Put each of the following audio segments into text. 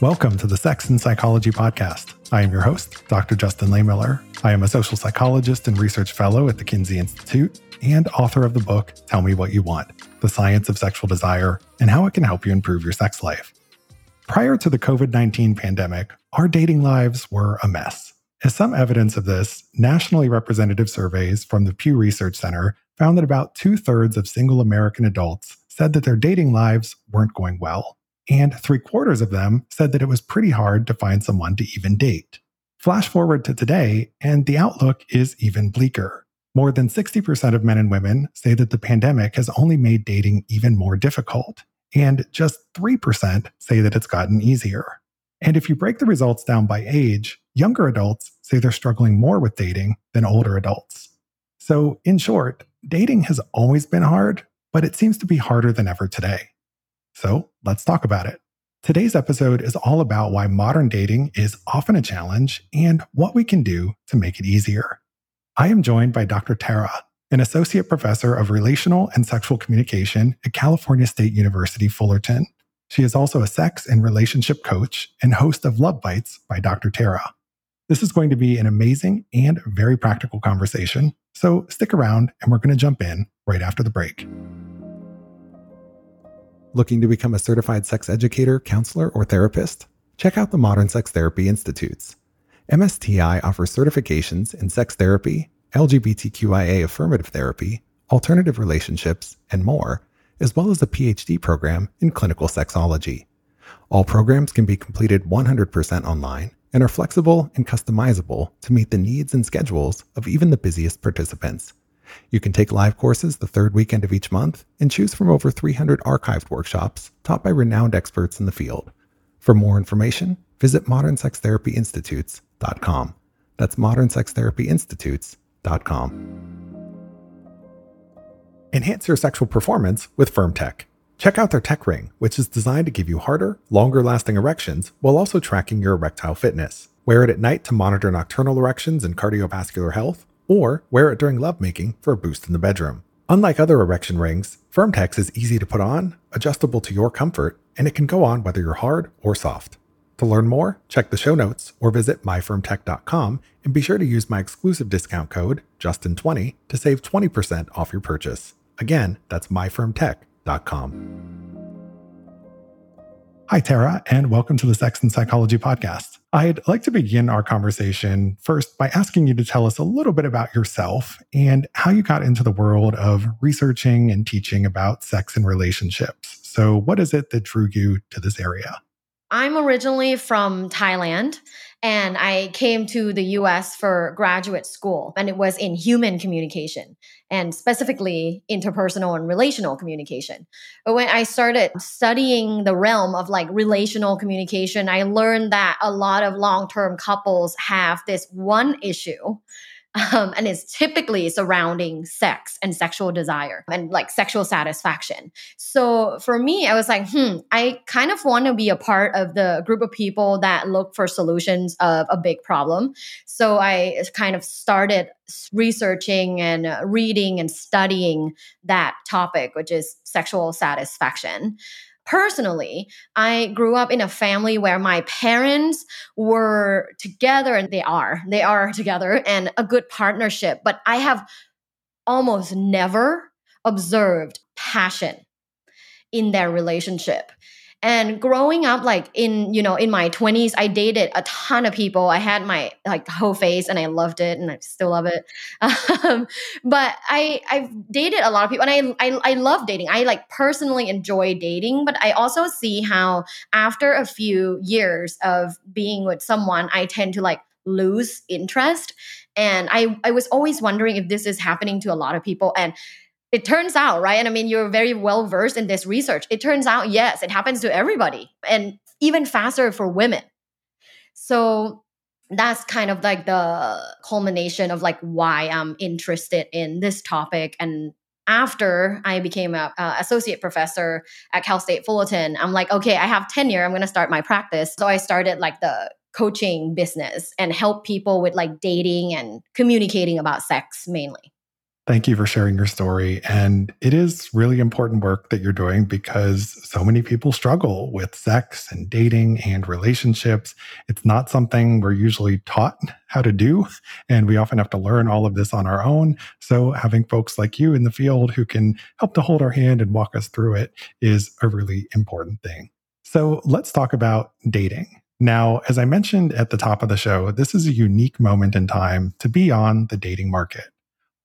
Welcome to the Sex and Psychology podcast. I am your host, Dr. Justin Lehmiller. I am a social psychologist and research fellow at the Kinsey Institute and author of the book, Tell Me What You Want, The Science of Sexual Desire and How It Can Help You Improve Your Sex Life. Prior to the COVID-19 pandemic, our dating lives were a mess. As some evidence of this, nationally representative surveys from the Pew Research Center found that about 2/3 of single American adults said that their dating lives weren't going well, and 3/4 of them said that it was pretty hard to find someone to even date. Flash forward to today, and the outlook is even bleaker. More than 60% of men and women say that the pandemic has only made dating even more difficult, and just 3% say that it's gotten easier. And if you break the results down by age, younger adults say they're struggling more with dating than older adults. So, in short, dating has always been hard, but it seems to be harder than ever today. So, let's talk about it. Today's episode is all about why modern dating is often a challenge and what we can do to make it easier. I am joined by Dr. Tara, an associate professor of relational and sexual communication at California State University Fullerton. She is also a sex and relationship coach and host of Love Bites by Dr. Tara. This is going to be an amazing and very practical conversation, so stick around and we're going to jump in right after the break. Looking to become a certified sex educator, counselor, or therapist? Check out the Modern Sex Therapy Institutes. MSTI offers certifications in sex therapy, LGBTQIA affirmative therapy, alternative relationships, and more, as well as a PhD program in clinical sexology. All programs can be completed 100% online and are flexible and customizable to meet the needs and schedules of even the busiest participants. You can take live courses the third weekend of each month and choose from over 300 archived workshops taught by renowned experts in the field. For more information, visit modernsextherapyinstitutes.com. That's modernsextherapyinstitutes.com. Enhance your sexual performance with FirmTech. Check out their tech ring, which is designed to give you harder, longer-lasting erections while also tracking your erectile fitness. Wear it at night to monitor nocturnal erections and cardiovascular health, or wear it during lovemaking for a boost in the bedroom. Unlike other erection rings, FirmTech's is easy to put on, adjustable to your comfort, and it can go on whether you're hard or soft. To learn more, check the show notes or visit myfirmtech.com and be sure to use my exclusive discount code, Justin20, to save 20% off your purchase. Again, that's myfirmtech.com. Hi, Tara, and welcome to the Sex and Psychology podcast. I'd like to begin our conversation first by asking you to tell us a little bit about yourself and how you got into the world of researching and teaching about sex and relationships. So what is it that drew you to this area? I'm originally from Thailand, and I came to the U.S. for graduate school, and it was in human communication, and specifically interpersonal and relational communication. But when I started studying the realm of like relational communication, I learned that a lot of long-term couples have this one issue, and it's typically surrounding sex and sexual desire and like sexual satisfaction. So for me, I was like, I kind of want to be a part of the group of people that look for solutions of a big problem. So I kind of started researching and reading and studying that topic, which is sexual satisfaction. Personally, I grew up in a family where my parents were together, and they are together and a good partnership, but I have almost never observed passion in their relationship. And growing up, like in my 20s, I dated a ton of people. I had my like whole face and I loved it and I still love it. But I've dated a lot of people and I love dating. I like personally enjoy dating, but I also see how after a few years of being with someone, I tend to like lose interest. And I was always wondering if this is happening to a lot of people. And it turns out, right? And I mean, you're very well versed in this research. It turns out, yes, it happens to everybody and even faster for women. So that's kind of like the culmination of like why I'm interested in this topic. And after I became an associate professor at Cal State Fullerton, I'm like, okay, I have tenure. I'm going to start my practice. So I started like the coaching business and help people with like dating and communicating about sex mainly. Thank you for sharing your story. And it is really important work that you're doing because so many people struggle with sex and dating and relationships. It's not something we're usually taught how to do. And we often have to learn all of this on our own. So having folks like you in the field who can help to hold our hand and walk us through it is a really important thing. So let's talk about dating. Now, as I mentioned at the top of the show, this is a unique moment in time to be on the dating market.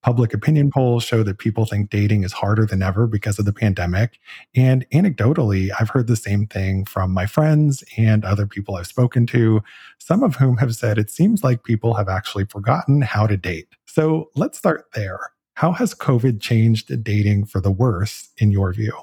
Public opinion polls show that people think dating is harder than ever because of the pandemic. And anecdotally, I've heard the same thing from my friends and other people I've spoken to, some of whom have said it seems like people have actually forgotten how to date. So let's start there. How has COVID changed dating for the worse in your view?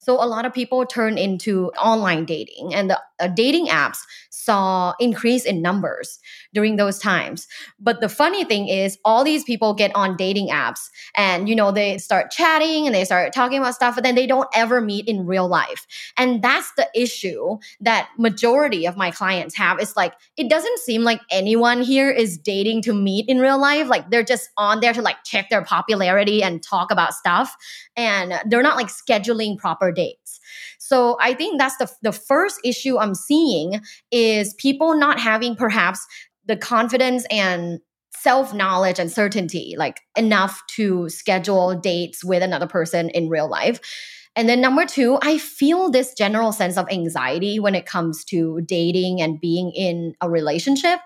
So a lot of people turned into online dating, and the dating apps saw increase in numbers during those times. But the funny thing is all these people get on dating apps and, you know, they start chatting and they start talking about stuff, but then they don't ever meet in real life. And that's the issue that majority of my clients have. It's like, it doesn't seem like anyone here is dating to meet in real life. Like they're just on there to like check their popularity and talk about stuff. And they're not like scheduling proper dates. So I think that's the first issue I'm seeing is people not having perhaps the confidence and self-knowledge and certainty, like enough to schedule dates with another person in real life. And then number two, I feel this general sense of anxiety when it comes to dating and being in a relationship.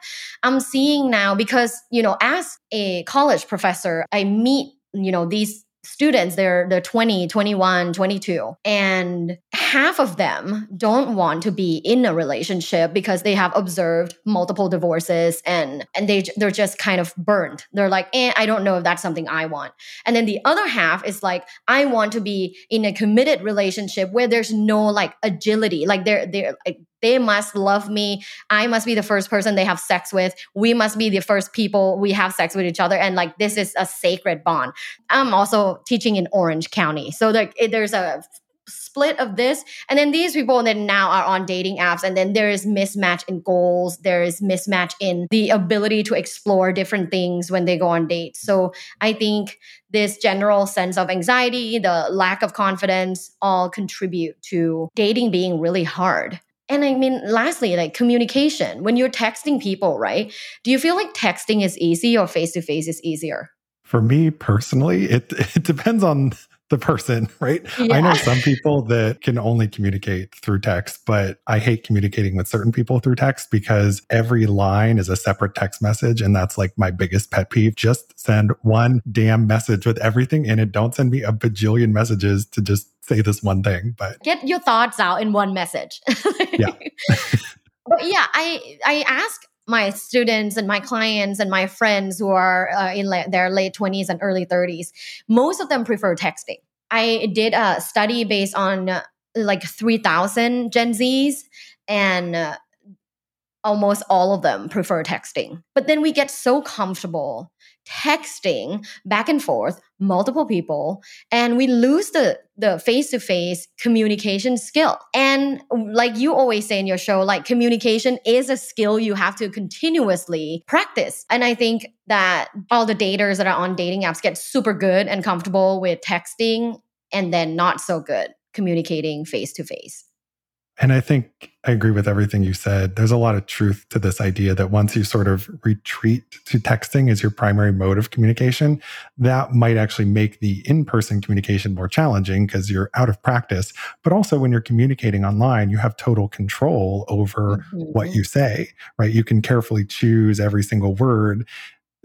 I'm seeing now because, you know, as a college professor, I meet, you know, these students, they're 20, 21, 22, and half of them don't want to be in a relationship because they have observed multiple divorces and they're just kind of burnt. They're like, I don't know if that's something I want. And then the other half is like, I want to be in a committed relationship where there's no like agility, like they're like, they must love me. I must be the first person they have sex with. We must be the first people we have sex with each other. And like, this is a sacred bond. I'm also teaching in Orange County. So like, there's a split of this. And then these people then now are on dating apps. And then there is mismatch in goals. There is mismatch in the ability to explore different things when they go on dates. So I think this general sense of anxiety, the lack of confidence, all contribute to dating being really hard. And I mean, lastly, like communication. When you're texting people, right? Do you feel like texting is easy or face-to-face is easier? For me personally, it depends on the person, right? Yeah. I know some people that can only communicate through text, but I hate communicating with certain people through text because every line is a separate text message. And that's like my biggest pet peeve. Just send one damn message with everything in it. Don't send me a bajillion messages to just say this one thing. But get your thoughts out in one message. Yeah. But yeah, I ask my students and my clients and my friends who are in their late 20s and early 30s, most of them prefer texting. I did a study based on 3,000 Gen Zs, and almost all of them prefer texting. But then we get so comfortable texting back and forth, multiple people, and we lose the face-to-face communication skill. And like you always say in your show, like communication is a skill you have to continuously practice. And I think that all the daters that are on dating apps get super good and comfortable with texting and then not so good communicating face-to-face. And I think I agree with everything you said. There's a lot of truth to this idea that once you sort of retreat to texting as your primary mode of communication, that might actually make the in-person communication more challenging because you're out of practice. But also when you're communicating online, you have total control over what you say, right? You can carefully choose every single word.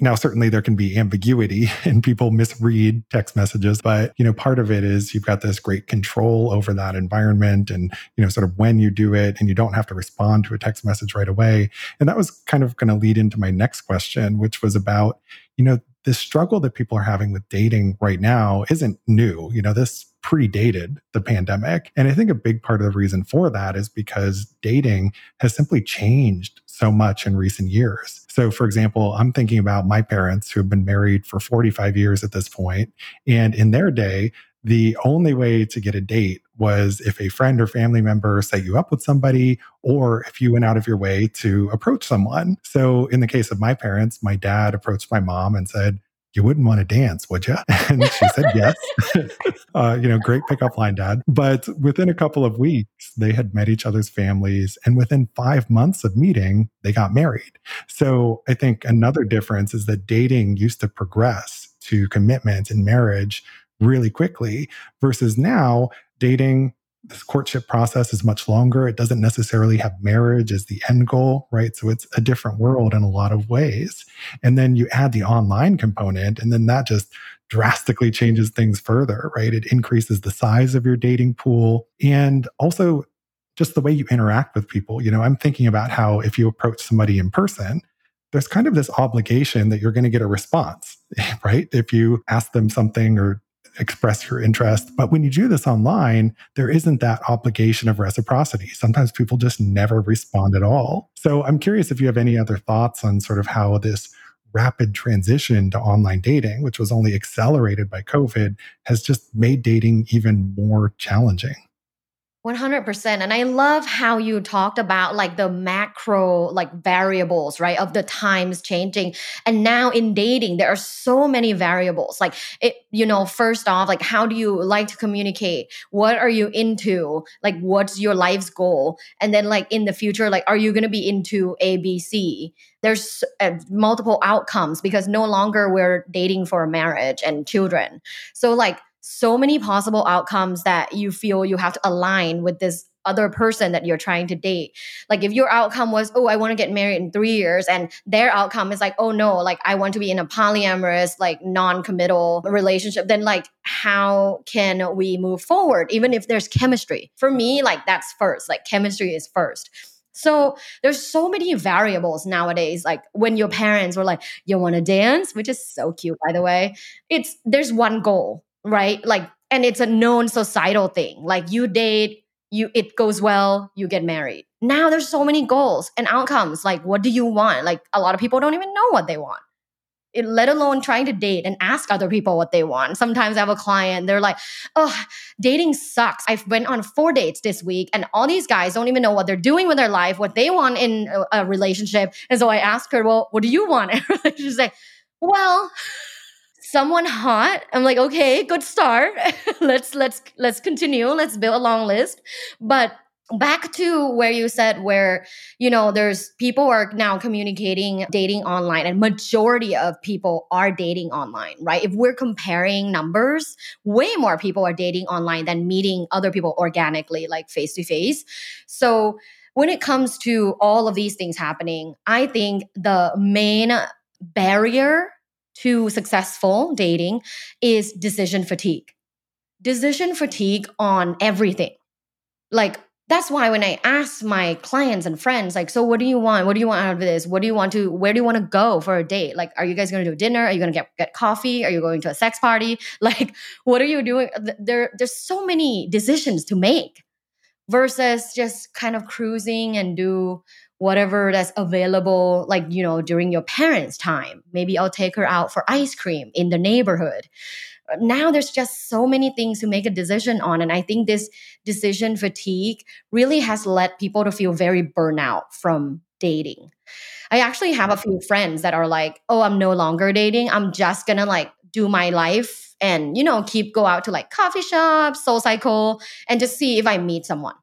Now, certainly there can be ambiguity and people misread text messages, but, you know, part of it is you've got this great control over that environment and, you know, sort of when you do it, and you don't have to respond to a text message right away. And that was kind of going to lead into my next question, which was about, you know, the struggle that people are having with dating right now isn't new. You know, this predated the pandemic. And I think a big part of the reason for that is because dating has simply changed so much in recent years. So for example, I'm thinking about my parents who have been married for 45 years at this point. And in their day, the only way to get a date was if a friend or family member set you up with somebody, or if you went out of your way to approach someone. So in the case of my parents, my dad approached my mom and said, you wouldn't want to dance, would you? And she said, yes. Great pickup line, Dad. But within a couple of weeks, they had met each other's families. And within 5 months of meeting, they got married. So I think another difference is that dating used to progress to commitment and marriage really quickly versus now dating. This courtship process is much longer. It doesn't necessarily have marriage as the end goal, right? So it's a different world in a lot of ways. And then you add the online component, and then that just drastically changes things further, right? It increases the size of your dating pool and also just the way you interact with people. You know, I'm thinking about how if you approach somebody in person, there's kind of this obligation that you're going to get a response, right? If you ask them something or express your interest. But when you do this online, there isn't that obligation of reciprocity. Sometimes people just never respond at all. So I'm curious if you have any other thoughts on sort of how this rapid transition to online dating, which was only accelerated by COVID, has just made dating even more challenging. 100%. And I love how you talked about like the macro variables, right? Of the times changing. And now in dating, there are so many variables. Like, first off, like, how do you like to communicate? What are you into? Like, what's your life's goal? And then like in the future, like, are you going to be into A, B, C? There's multiple outcomes because no longer we're dating for marriage and children. So like, so many possible outcomes that you feel you have to align with this other person that you're trying to date. Like if your outcome was, oh, I want to get married in 3 years, and their outcome is like, oh no, like I want to be in a polyamorous, like non-committal relationship, then like how can we move forward? Even if there's chemistry. For me, like that's first, like chemistry is first. So there's so many variables nowadays. Like when your parents were like, you want to dance, which is so cute, by the way. There's one goal. Right? Like, and it's a known societal thing. Like you date, it goes well, you get married. Now there's so many goals and outcomes. Like, what do you want? Like a lot of people don't even know what they want. Let alone trying to date and ask other people what they want. Sometimes I have a client, they're like, oh, dating sucks. I went on 4 dates this week and all these guys don't even know what they're doing with their life, what they want in a relationship. And so I asked her, well, what do you want? And she's like, well, someone hot. I'm like, okay, good start. let's continue. Let's build a long list. But back to where you said where, there's people are now communicating, dating online, and majority of people are dating online, right? If we're comparing numbers, way more people are dating online than meeting other people organically, like face to face. So when it comes to all of these things happening, I think the main barrier to successful dating is decision fatigue. Decision fatigue on everything. Like, that's why when I ask my clients and friends, like, so what do you want? What do you want out of this? Where do you want to go for a date? Like, are you guys going to do dinner? Are you going to get coffee? Are you going to a sex party? Like, what are you doing? There's so many decisions to make versus just kind of cruising and do whatever that's available, like, during your parents' time. Maybe I'll take her out for ice cream in the neighborhood. Now there's just so many things to make a decision on. And I think this decision fatigue really has led people to feel very burnout from dating. I actually have a few friends that are like, oh, I'm no longer dating. I'm just going to like do my life and, go out to like coffee shops, SoulCycle, and just see if I meet someone.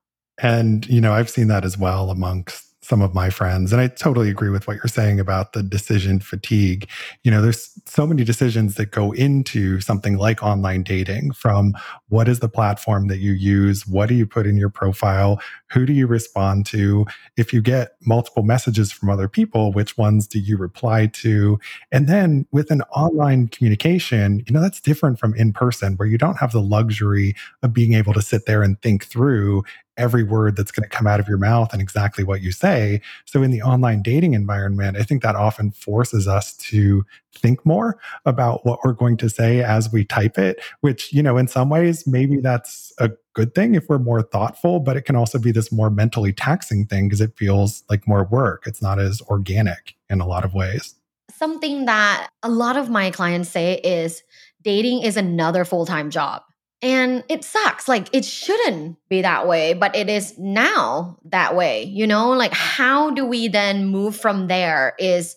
And, I've seen that as well amongst some of my friends. And I totally agree with what you're saying about the decision fatigue. There's so many decisions that go into something like online dating, from what is the platform that you use? What do you put in your profile? Who do you respond to? If you get multiple messages from other people, which ones do you reply to? And then with an online communication, that's different from in person, where you don't have the luxury of being able to sit there and think through every word that's going to come out of your mouth and exactly what you say. So in the online dating environment, I think that often forces us to think more about what we're going to say as we type it, which, in some ways, maybe that's a good thing if we're more thoughtful, but it can also be this more mentally taxing thing because it feels like more work. It's not as organic in a lot of ways. Something that a lot of my clients say is dating is another full-time job. And it sucks. Like, it shouldn't be that way, but it is now that way, Like, how do we then move from there is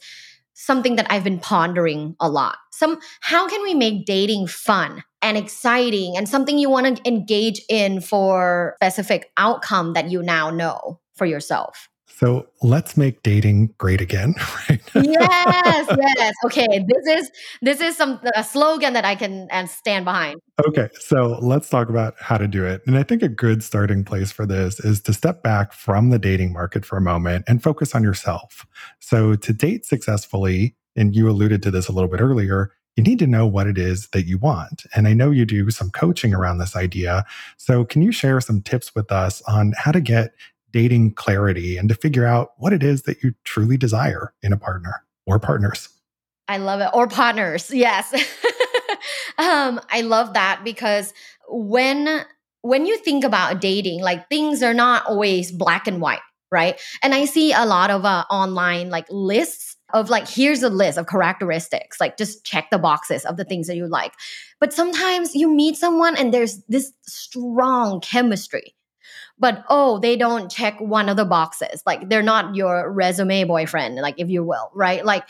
something that I've been pondering a lot. how can we make dating fun and exciting and something you want to engage in for specific outcome that you now know for yourself? So let's make dating great again, right? Yes. Okay, this is a slogan that I can stand behind. Okay, so let's talk about how to do it. And I think a good starting place for this is to step back from the dating market for a moment and focus on yourself. So to date successfully, and you alluded to this a little bit earlier, you need to know what it is that you want. And I know you do some coaching around this idea. So can you share some tips with us on how to get dating clarity and to figure out what it is that you truly desire in a partner or partners? I love it. Or partners. Yes. I love that because when you think about dating, like things are not always black and white, right? And I see a lot of online like lists of like, here's a list of characteristics, like just check the boxes of the things that you like. But sometimes you meet someone and there's this strong chemistry, but they don't check one of the boxes. Like they're not your resume boyfriend, like if you will, right? Like,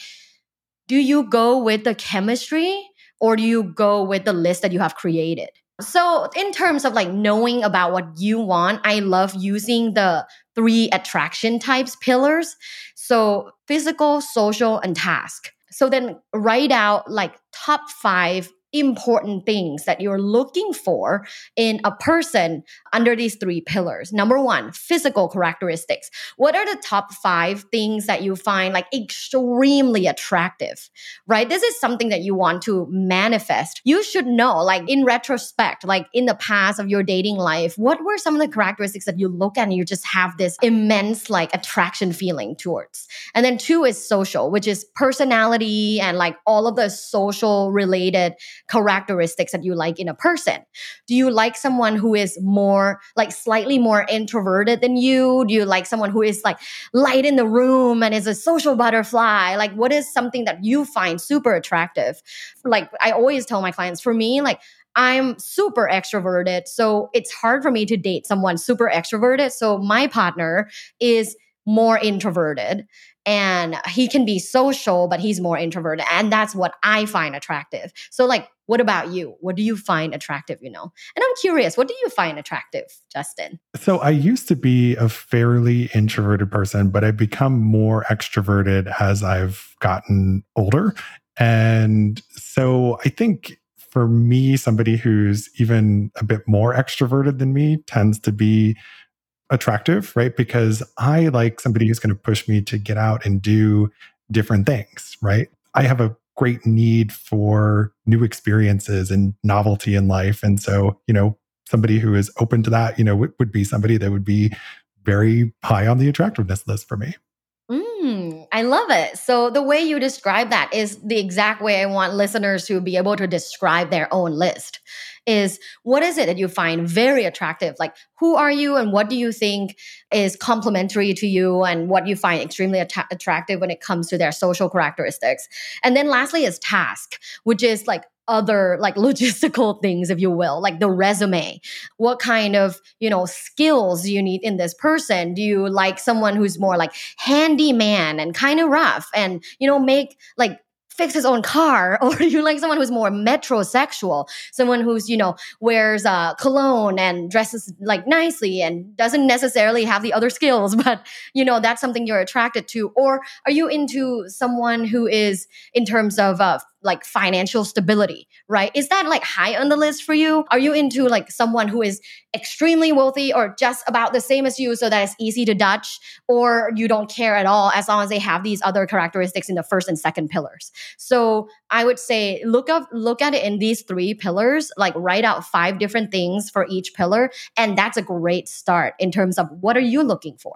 do you go with the chemistry or do you go with the list that you have created? So in terms of like knowing about what you want, I love using the 3 attraction types pillars. So physical, social, and task. So then write out like top 5 important things that you're looking for in a person under these 3 pillars. Number 1, physical characteristics. What are the top 5 things that you find like extremely attractive, right? This is something that you want to manifest. You should know, like in retrospect, like in the past of your dating life, what were some of the characteristics that you look at and you just have this immense like attraction feeling towards? And then 2 is social, which is personality and like all of the social related characteristics that you like in a person. Do you like someone who is more like slightly more introverted than you? Do you like someone who is like light in the room and is a social butterfly? Like what is something that you find super attractive? Like I always tell my clients, for me, like I'm super extroverted. So it's hard for me to date someone super extroverted. So my partner is more introverted. And he can be social, but he's more introverted. And that's what I find attractive. So like, what about you? What do you find attractive, you know? And I'm curious, what do you find attractive, Justin? So I used to be a fairly introverted person, but I've become more extroverted as I've gotten older. And so I think for me, somebody who's even a bit more extroverted than me tends to be attractive, right? Because I like somebody who's going to push me to get out and do different things, right? I have a great need for new experiences and novelty in life. And so, you know, somebody who is open to that, you know, would be somebody that would be very high on the attractiveness list for me. I love it. So the way you describe that is the exact way I want listeners to be able to describe their own list. Is what is it that you find very attractive? Like who are you and what do you think is complementary to you and what you find extremely attractive when it comes to their social characteristics? And then lastly is task, which is like other like logistical things, if you will, like the resume. What kind of, you know, skills do you need in this person? Do you like someone who's more like handyman and kind of rough and, you know, make like fix his own car? Or do you like someone who's more metrosexual, someone who's, you know, wears cologne and dresses like nicely and doesn't necessarily have the other skills, but, you know, that's something you're attracted to? Or are you into someone who is in terms of like financial stability, right? Is that like high on the list for you? Are you into like someone who is extremely wealthy or just about the same as you so that it's easy to touch? Or you don't care at all as long as they have these other characteristics in the first and second pillars? So I would say look at it in these 3 pillars, like write out 5 different things for each pillar. And that's a great start in terms of what are you looking for?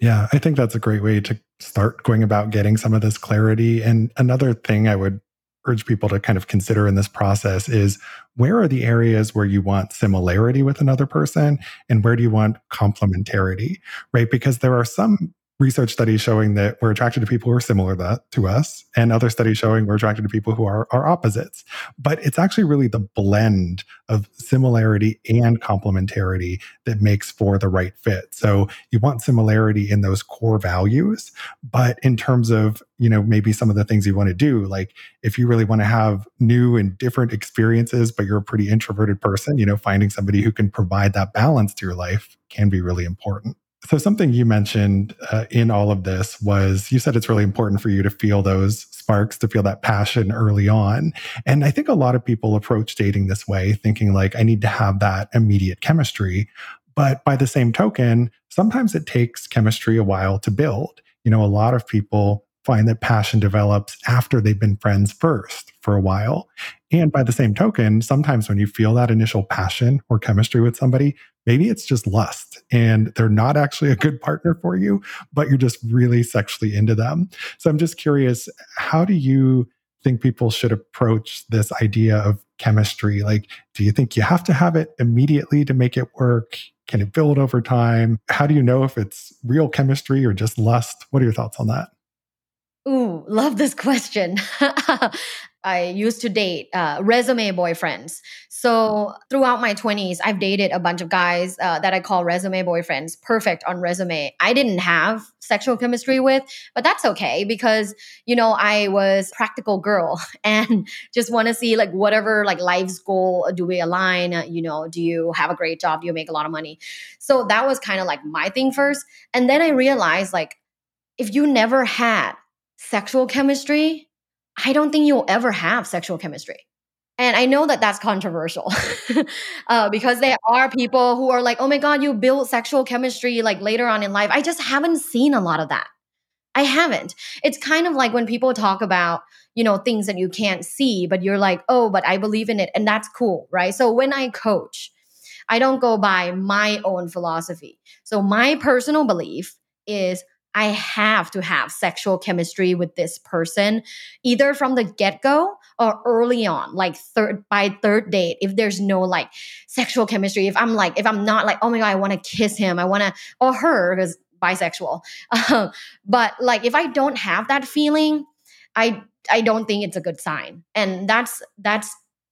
Yeah, I think that's a great way to start going about getting some of this clarity. And another thing I would urge people to kind of consider in this process is where are the areas where you want similarity with another person and where do you want complementarity, right? Because there are some research studies showing that we're attracted to people who are similar to us, and other studies showing we're attracted to people who are opposites. But it's actually really the blend of similarity and complementarity that makes for the right fit. So you want similarity in those core values, but in terms of, you know, maybe some of the things you want to do, like if you really want to have new and different experiences, but you're a pretty introverted person, you know, finding somebody who can provide that balance to your life can be really important. So something you mentioned in all of this was, you said it's really important for you to feel those sparks, to feel that passion early on. And I think a lot of people approach dating this way, thinking like, I need to have that immediate chemistry. But by the same token, sometimes it takes chemistry a while to build. You know, a lot of people find that passion develops after they've been friends first for a while. And by the same token, sometimes when you feel that initial passion or chemistry with somebody, maybe it's just lust and they're not actually a good partner for you, but you're just really sexually into them. So I'm just curious, how do you think people should approach this idea of chemistry? Like, do you think you have to have it immediately to make it work? Can it build over time? How do you know if it's real chemistry or just lust? What are your thoughts on that? Ooh, love this question. I used to date resume boyfriends. So throughout my 20s, I've dated a bunch of guys that I call resume boyfriends, perfect on resume. I didn't have sexual chemistry with, but that's okay because, you know, I was a practical girl and just want to see like whatever like life's goal, do we align? You know, do you have a great job? Do you make a lot of money? So that was kind of like my thing first. And then I realized like, if you never had sexual chemistry, I don't think you'll ever have sexual chemistry. And I know that that's controversial because there are people who are like, oh my God, you build sexual chemistry like later on in life. I just haven't seen a lot of that. I haven't. It's kind of like when people talk about, you know, things that you can't see, but you're like, oh, but I believe in it. And that's cool, right? So when I coach, I don't go by my own philosophy. So my personal belief is I have to have sexual chemistry with this person, either from the get-go or early on, like third date. If there's no like sexual chemistry, if I'm not like, oh my God, I want to kiss him, I want to, or her, because bisexual. But like, if I don't have that feeling, I don't think it's a good sign. And that's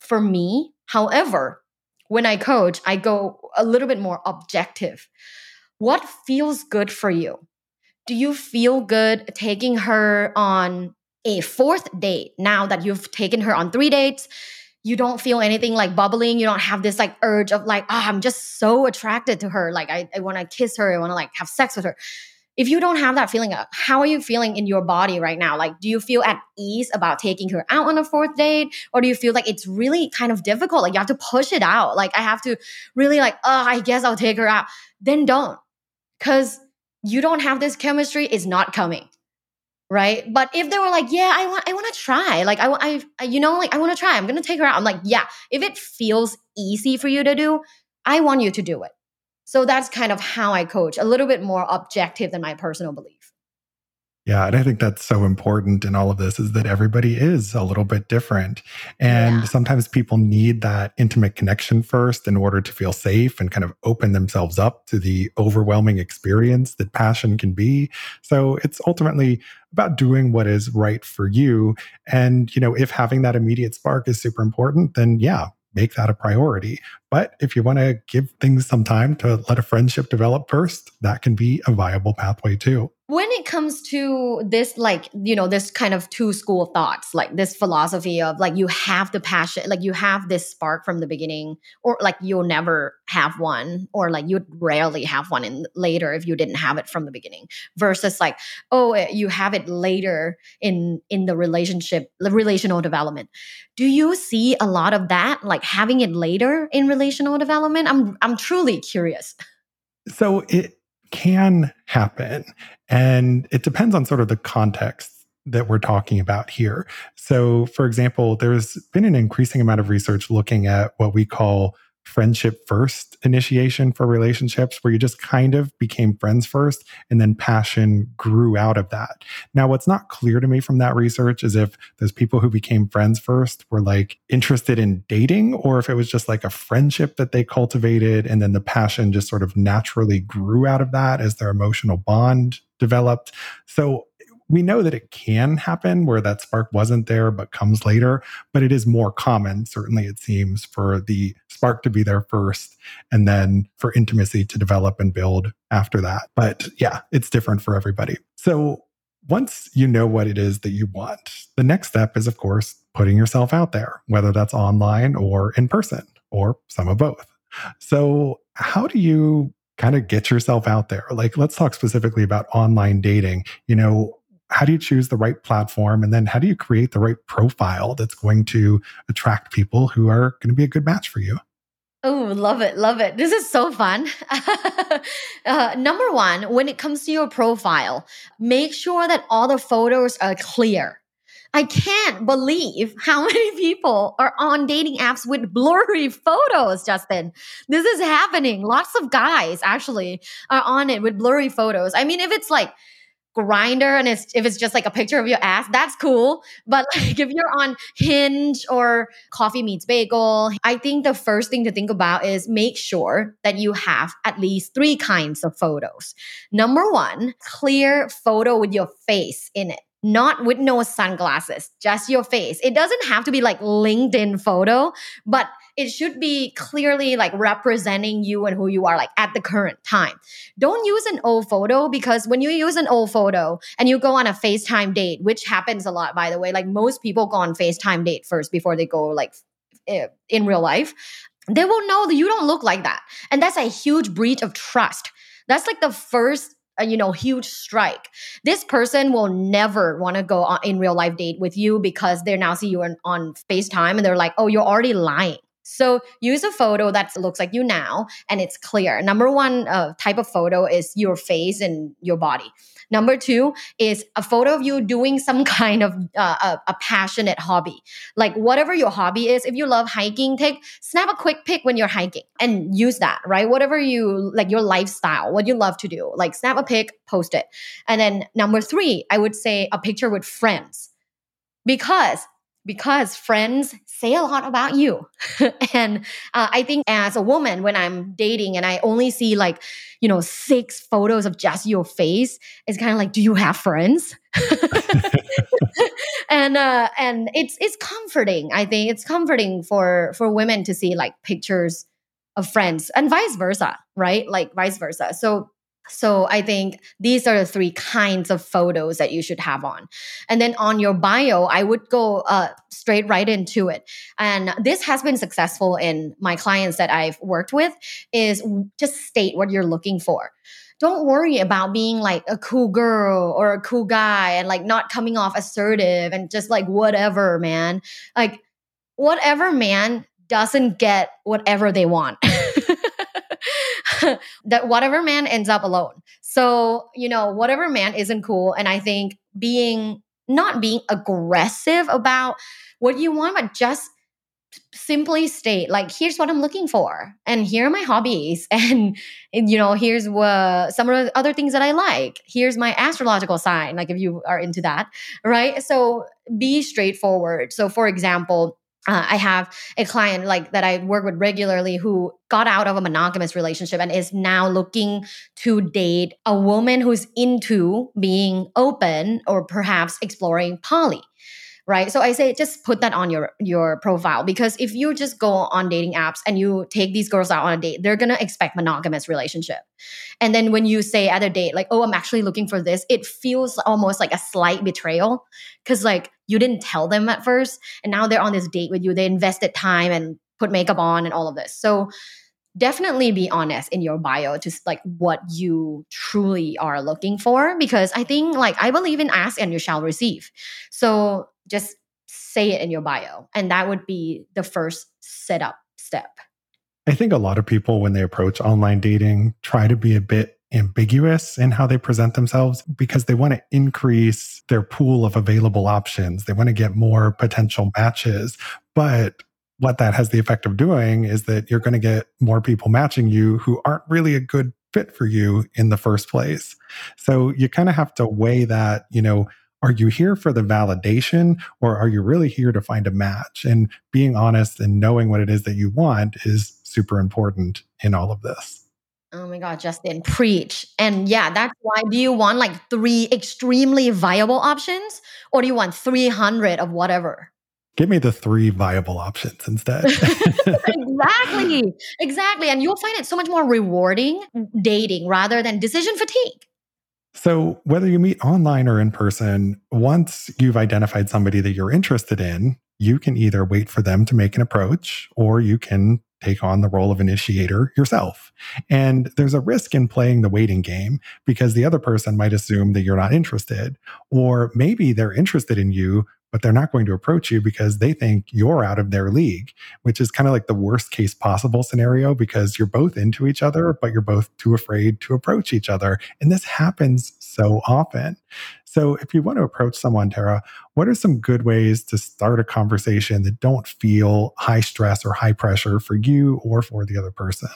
for me. However, when I coach, I go a little bit more objective. What feels good for you? Do you feel good taking her on a fourth date? Now that you've taken her on 3 dates, you don't feel anything like bubbling. You don't have this like urge of like, oh, I'm just so attracted to her. Like I want to kiss her. I want to like have sex with her. If you don't have that feeling, how are you feeling in your body right now? Like, do you feel at ease about taking her out on a fourth date? Or do you feel like it's really kind of difficult? Like you have to push it out. Like I have to really like, oh, I guess I'll take her out. Then don't. Because you don't have this chemistry, it's not coming, right? But if they were like, yeah, I want to try. Like, I want to try. I'm going to take her out. I'm like, yeah, if it feels easy for you to do, I want you to do it. So that's kind of how I coach, a little bit more objective than my personal belief. Yeah, and I think that's so important in all of this is that everybody is a little bit different. And sometimes people need that intimate connection first in order to feel safe and kind of open themselves up to the overwhelming experience that passion can be. So it's ultimately about doing what is right for you. And, you know, if having that immediate spark is super important, then yeah, make that a priority. But if you want to give things some time to let a friendship develop first, that can be a viable pathway too. When it comes to this, like, you know, this kind of two school thoughts, like this philosophy of like, you have the passion, like you have this spark from the beginning, or like you'll never have one, or like you'd rarely have one in later if you didn't have it from the beginning, versus like, oh, you have it later in the relationship, the relational development. Do you see a lot of that, like having it later in relational development? I'm truly curious. So it can happen. And it depends on sort of the context that we're talking about here. So, for example, there's been an increasing amount of research looking at what we call friendship first initiation for relationships, where you just kind of became friends first and then passion grew out of that. Now, what's not clear to me from that research is if those people who became friends first were like interested in dating, or if it was just like a friendship that they cultivated and then the passion just sort of naturally grew out of that as their emotional bond developed. So we know that it can happen where that spark wasn't there but comes later, but it is more common, certainly it seems, for the spark to be there first and then for intimacy to develop and build after that. But yeah, it's different for everybody. So once you know what it is that you want, the next step is, of course, putting yourself out there, whether that's online or in person or some of both. So how do you kind of get yourself out there? Like, let's talk specifically about online dating. You know, how do you choose the right platform? And then how do you create the right profile that's going to attract people who are going to be a good match for you? Oh, love it. Love it. This is so fun. Number one, when it comes to your profile, make sure that all the photos are clear. I can't believe how many people are on dating apps with blurry photos, Justin. This is happening. Lots of guys actually are on it with blurry photos. I mean, if it's like Grindr and if it's just like a picture of your ass, that's cool. But like if you're on Hinge or Coffee Meets Bagel, I think the first thing to think about is make sure that you have at least three kinds of photos. Number one, clear photo with your face in it. Not with no sunglasses, just your face. It doesn't have to be like LinkedIn photo, but it should be clearly like representing you and who you are like at the current time. Don't use an old photo, because when you use an old photo and you go on a FaceTime date, which happens a lot, by the way, like most people go on FaceTime date first before they go like in real life, they will know that you don't look like that. And that's a huge breach of trust. That's like the first huge strike. This person will never want to go on in real life date with you because they now see you on FaceTime and they're like, oh, you're already lying. So use a photo that looks like you now and it's clear. Number one type of photo is your face and your body. Number two is a photo of you doing some kind of a passionate hobby. Like whatever your hobby is, if you love hiking, snap a quick pic when you're hiking and use that, right? Whatever you, like your lifestyle, what you love to do, like snap a pic, post it. And then number three, I would say a picture with friends, because friends say a lot about you. And I think as a woman, when I'm dating and I only see like, 6 photos of just your face, it's kind of like, do you have friends? And it's comforting. I think it's comforting for women to see like pictures of friends and vice versa, right? Like vice versa. So I think these are the three kinds of photos that you should have on. And then on your bio, I would go straight right into it. And this has been successful in my clients that I've worked with, is just state what you're looking for. Don't worry about being like a cool girl or a cool guy and like not coming off assertive and just like whatever, man. Like whatever man doesn't get whatever they want. That whatever man ends up alone. So, whatever man isn't cool. And I think not being aggressive about what you want, but just simply state like, here's what I'm looking for. And here are my hobbies. And here's what some of the other things that I like. Here's my astrological sign. Like if you are into that, right? So be straightforward. So for example, I have a client like that I work with regularly who got out of a monogamous relationship and is now looking to date a woman who's into being open or perhaps exploring poly, right? So I say just put that on your profile, because if you just go on dating apps and you take these girls out on a date, they're going to expect monogamous relationship. And then when you say at a date like, oh, I'm actually looking for this, it feels almost like a slight betrayal, because like, you didn't tell them at first, and now they're on this date with you. They invested time and put makeup on and all of this. So definitely be honest in your bio to like what you truly are looking for, because I think like I believe in ask and you shall receive. So just say it in your bio, and that would be the first setup step. I think a lot of people when they approach online dating try to be a bit ambiguous in how they present themselves because they want to increase their pool of available options. They want to get more potential matches. But what that has the effect of doing is that you're going to get more people matching you who aren't really a good fit for you in the first place. So you kind of have to weigh that, are you here for the validation or are you really here to find a match? And being honest and knowing what it is that you want is super important in all of this. Oh my God, Justin, preach. And yeah, that's why. Do you want like three extremely viable options, or do you want 300 of whatever? Give me the three viable options instead. Exactly. And you'll find it so much more rewarding dating rather than decision fatigue. So whether you meet online or in person, once you've identified somebody that you're interested in, you can either wait for them to make an approach, or you can take on the role of initiator yourself. And there's a risk in playing the waiting game because the other person might assume that you're not interested, or maybe they're interested in you, but they're not going to approach you because they think you're out of their league, which is kind of like the worst case possible scenario because you're both into each other, but you're both too afraid to approach each other. And this happens so often. So if you want to approach someone, Tara, what are some good ways to start a conversation that don't feel high stress or high pressure for you or for the other person?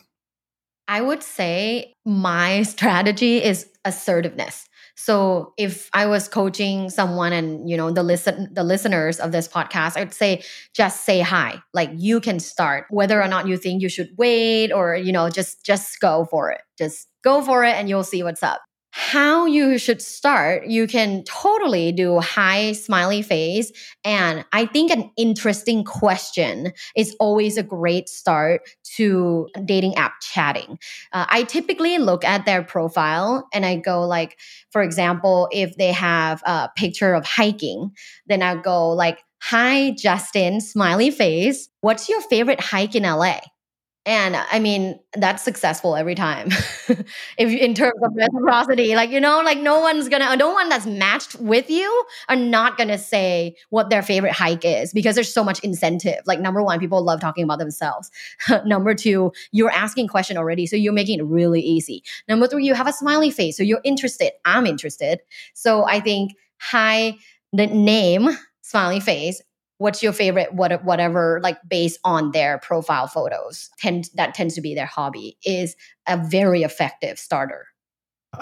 I would say my strategy is assertiveness. So if I was coaching someone and, you know, the listeners of this podcast, I'd say, just say hi. Like, you can start, whether or not you think you should wait, or, you know, just go for it. Just go for it and you'll see what's up. How you should start, you can totally do hi, smiley face. And I think an interesting question is always a great start to dating app chatting. I typically look at their profile and I go like, for example, if they have a picture of hiking, then I'll go like, hi, Justin, smiley face. What's your favorite hike in LA? And I mean, that's successful every time. If in terms of reciprocity, like, you know, like no one that's matched with you are not going to say what their favorite hike is because there's so much incentive. Like, number one, people love talking about themselves. Number two, you're asking question already, so you're making it really easy. Number three, you have a smiley face, so you're interested. I'm interested. So I think, hi, the name, smiley face. What's your favorite, whatever, like based on their profile photos, that tends to be their hobby, is a very effective starter.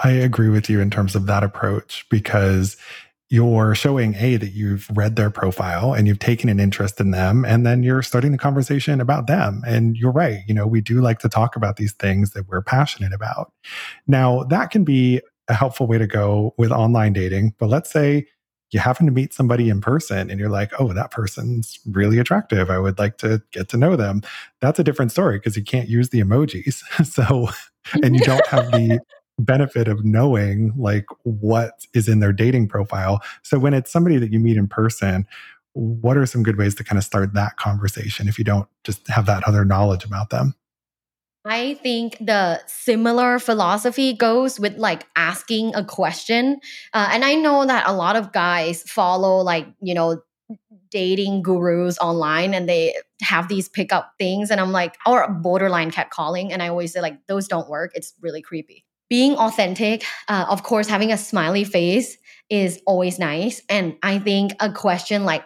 I agree with you in terms of that approach because you're showing, A, that you've read their profile and you've taken an interest in them, and then you're starting the conversation about them. And you're right, you know, we do like to talk about these things that we're passionate about. Now, that can be a helpful way to go with online dating, but let's say you happen to meet somebody in person and you're like, oh, that person's really attractive. I would like to get to know them. That's a different story because you can't use the emojis. So, and you don't have the benefit of knowing like what is in their dating profile. So when it's somebody that you meet in person, what are some good ways to kind of start that conversation if you don't just have that other knowledge about them? I think the similar philosophy goes with like asking a question. And I know that a lot of guys follow like, you know, dating gurus online and they have these pickup things. And I'm like, or borderline catcalling. And I always say like, those don't work. It's really creepy. Being authentic, of course, having a smiley face is always nice. And I think a question like,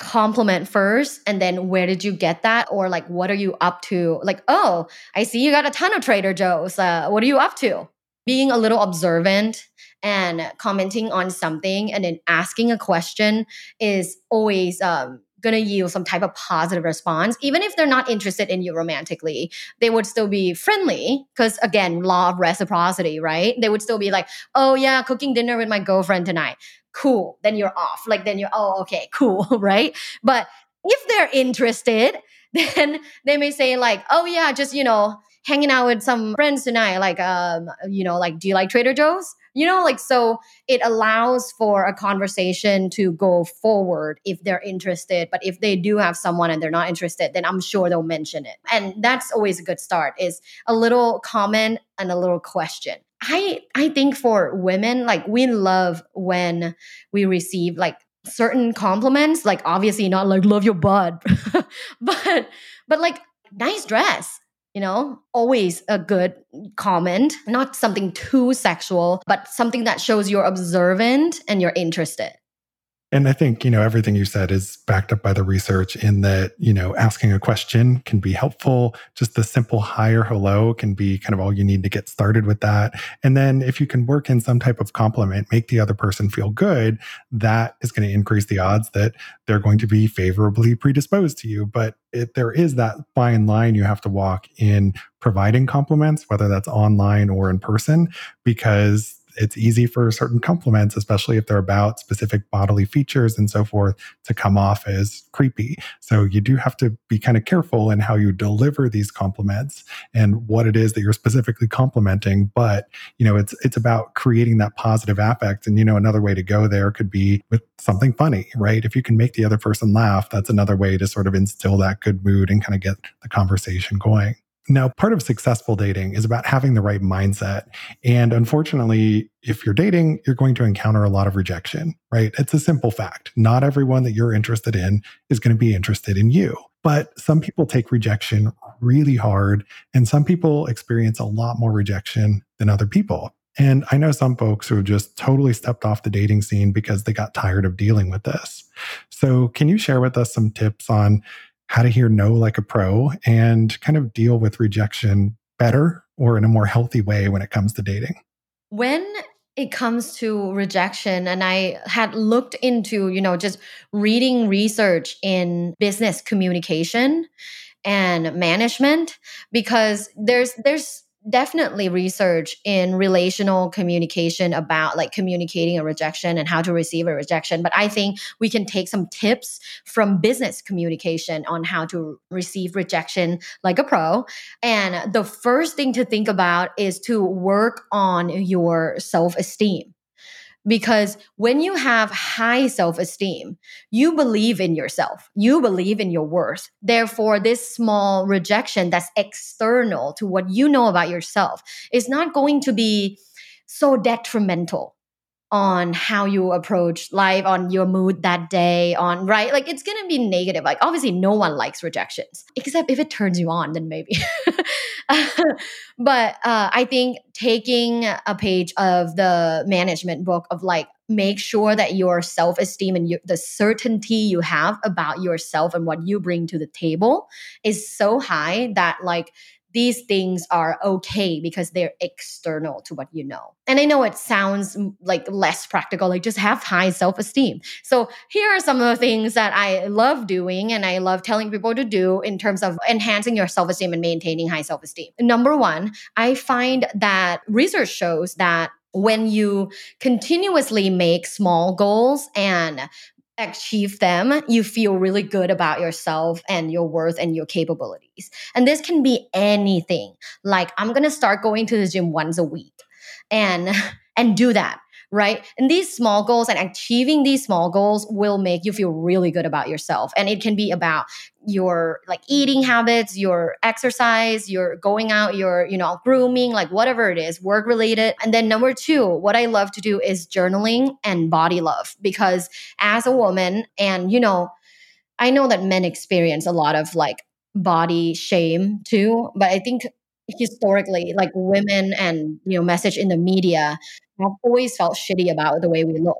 compliment first, and then where did you get that? Or like, what are you up to? Like, oh, I see you got a ton of Trader Joe's. What are you up to? Being a little observant and commenting on something and then asking a question is always going to yield some type of positive response. Even if they're not interested in you romantically, they would still be friendly because, again, law of reciprocity, right? They would still be like, oh yeah, cooking dinner with my girlfriend tonight. Cool. Then you're off. Like, then you're, oh, okay, cool, right? But if they're interested, then they may say like, oh yeah, just, you know, hanging out with some friends tonight. Like, you know, like, do you like Trader Joe's? You know, like, so it allows for a conversation to go forward if they're interested. But if they do have someone and they're not interested, then I'm sure they'll mention it. And that's always a good start, is a little comment and a little question. I think for women, like, we love when we receive like certain compliments, like obviously not like love your butt, but like nice dress, you know, always a good comment, not something too sexual, but something that shows you're observant and you're interested. And I think, you know, everything you said is backed up by the research in that, you know, asking a question can be helpful. Just the simple hi or hello can be kind of all you need to get started with that. And then if you can work in some type of compliment, make the other person feel good, that is going to increase the odds that they're going to be favorably predisposed to you. But there is that fine line you have to walk in providing compliments, whether that's online or in person, because it's easy for certain compliments, especially if they're about specific bodily features and so forth, to come off as creepy. So you do have to be kind of careful in how you deliver these compliments and what it is that you're specifically complimenting. But, you know, it's about creating that positive affect. And, you know, another way to go there could be with something funny, right? If you can make the other person laugh, that's another way to sort of instill that good mood and kind of get the conversation going. Now, part of successful dating is about having the right mindset. And unfortunately, if you're dating, you're going to encounter a lot of rejection, right? It's a simple fact. Not everyone that you're interested in is going to be interested in you. But some people take rejection really hard, and some people experience a lot more rejection than other people. And I know some folks who have just totally stepped off the dating scene because they got tired of dealing with this. So can you share with us some tips on how to hear no like a pro and kind of deal with rejection better or in a more healthy way when it comes to dating? When it comes to rejection, and I had looked into, you know, just reading research in business communication and management, because there's definitely research in relational communication about like communicating a rejection and how to receive a rejection. But I think we can take some tips from business communication on how to receive rejection like a pro. And the first thing to think about is to work on your self-esteem. Because when you have high self-esteem, you believe in yourself. You believe in your worth. Therefore, this small rejection that's external to what you know about yourself is not going to be so detrimental on how you approach life, on your mood that day, on, right? Like, it's going to be negative. Like, obviously, no one likes rejections, except if it turns you on, then maybe. But I think taking a page of the management book of like, make sure that your self-esteem and the certainty you have about yourself and what you bring to the table is so high that like, these things are okay because they're external to what you know. And I know it sounds like less practical, like just have high self-esteem. So here are some of the things that I love doing and I love telling people to do in terms of enhancing your self-esteem and maintaining high self-esteem. Number one, I find that research shows that when you continuously make small goals and achieve them, you feel really good about yourself and your worth and your capabilities. And this can be anything. Like, I'm going to start going to the gym once a week and do that, right? And these small goals and achieving these small goals will make you feel really good about yourself. And it can be about your like eating habits, your exercise, your going out, your, you know, grooming, like whatever it is, work related. And then number two, what I love to do is journaling and body love, because as a woman, and you know, I know that men experience a lot of like body shame too, but I think historically, like women and, you know, message in the media have always felt shitty about the way we look.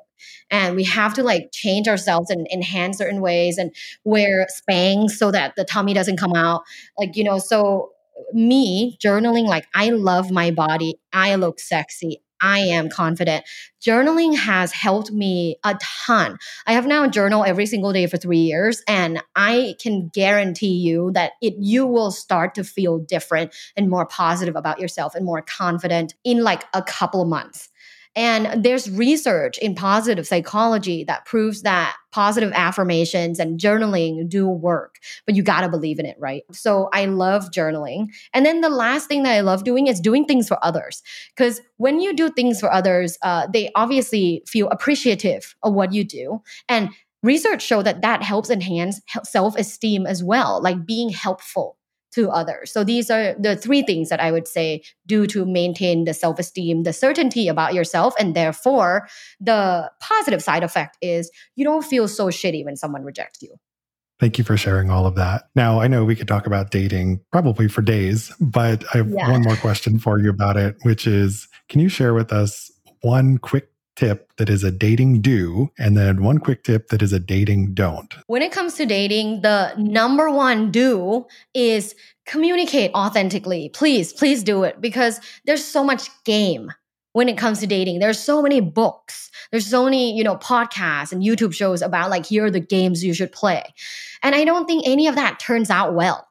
And we have to like change ourselves and enhance certain ways and wear Spanx so that the tummy doesn't come out. Like, you know, so me journaling, like I love my body. I look sexy. I am confident. Journaling has helped me a ton. I have now journaled every single day for 3 years, and I can guarantee you that you will start to feel different and more positive about yourself and more confident in like a couple of months. And there's research in positive psychology that proves that positive affirmations and journaling do work, but you got to believe in it, right? So I love journaling. And then the last thing that I love doing is doing things for others. Because when you do things for others, they obviously feel appreciative of what you do. And research show that helps enhance self-esteem as well, like being helpful to others. So these are the three things that I would say do to maintain the self-esteem, the certainty about yourself, and therefore the positive side effect is you don't feel so shitty when someone rejects you. Thank you for sharing all of that. Now, I know we could talk about dating probably for days, but I have one more question for you about it, which is, can you share with us one quick tip that is a dating do, and then one quick tip that is a dating don't. When it comes to dating, the number one do is communicate authentically. Please, please do it, because there's so much game when it comes to dating. There's so many books. There's so many, podcasts and YouTube shows about here are the games you should play. And I don't think any of that turns out well.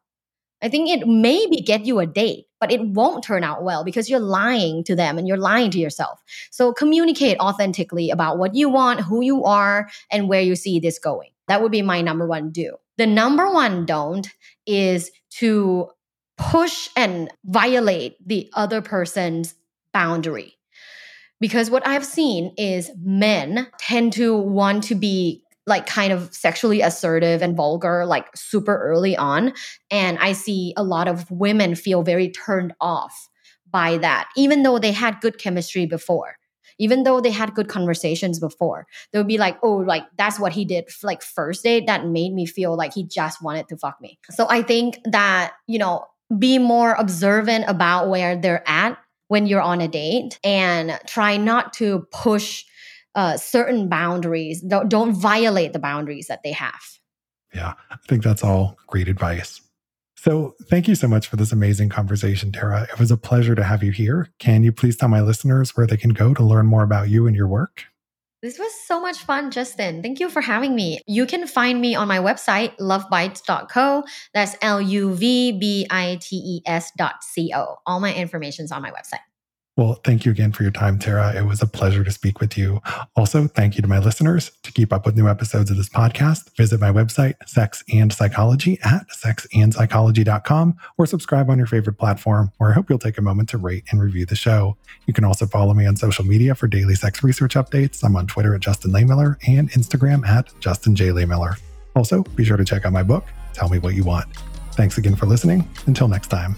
I think it maybe get you a date, but it won't turn out well because you're lying to them and you're lying to yourself. So communicate authentically about what you want, who you are, and where you see this going. That would be my number one do. The number one don't is to push and violate the other person's boundary. Because what I've seen is men tend to want to be kind of sexually assertive and vulgar, super early on. And I see a lot of women feel very turned off by that, even though they had good chemistry before, even though they had good conversations before. They'll be that's what he did, first date, that made me feel he just wanted to fuck me. So I think that, be more observant about where they're at when you're on a date and try not to push certain boundaries. Don't violate the boundaries that they have. Yeah, I think that's all great advice. So thank you so much for this amazing conversation, Tara. It was a pleasure to have you here. Can you please tell my listeners where they can go to learn more about you and your work? This was so much fun, Justin. Thank you for having me. You can find me on my website, lovebites.co. That's LUVBITES.co. All my information's on my website. Well, thank you again for your time, Tara. It was a pleasure to speak with you. Also, thank you to my listeners. To keep up with new episodes of this podcast, visit my website, Sex and Psychology, at sexandpsychology.com, or subscribe on your favorite platform, where I hope you'll take a moment to rate and review the show. You can also follow me on social media for daily sex research updates. I'm on Twitter at Justin Lehmiller and Instagram at Justin J. Lehmiller. Also, be sure to check out my book, Tell Me What You Want. Thanks again for listening. Until next time.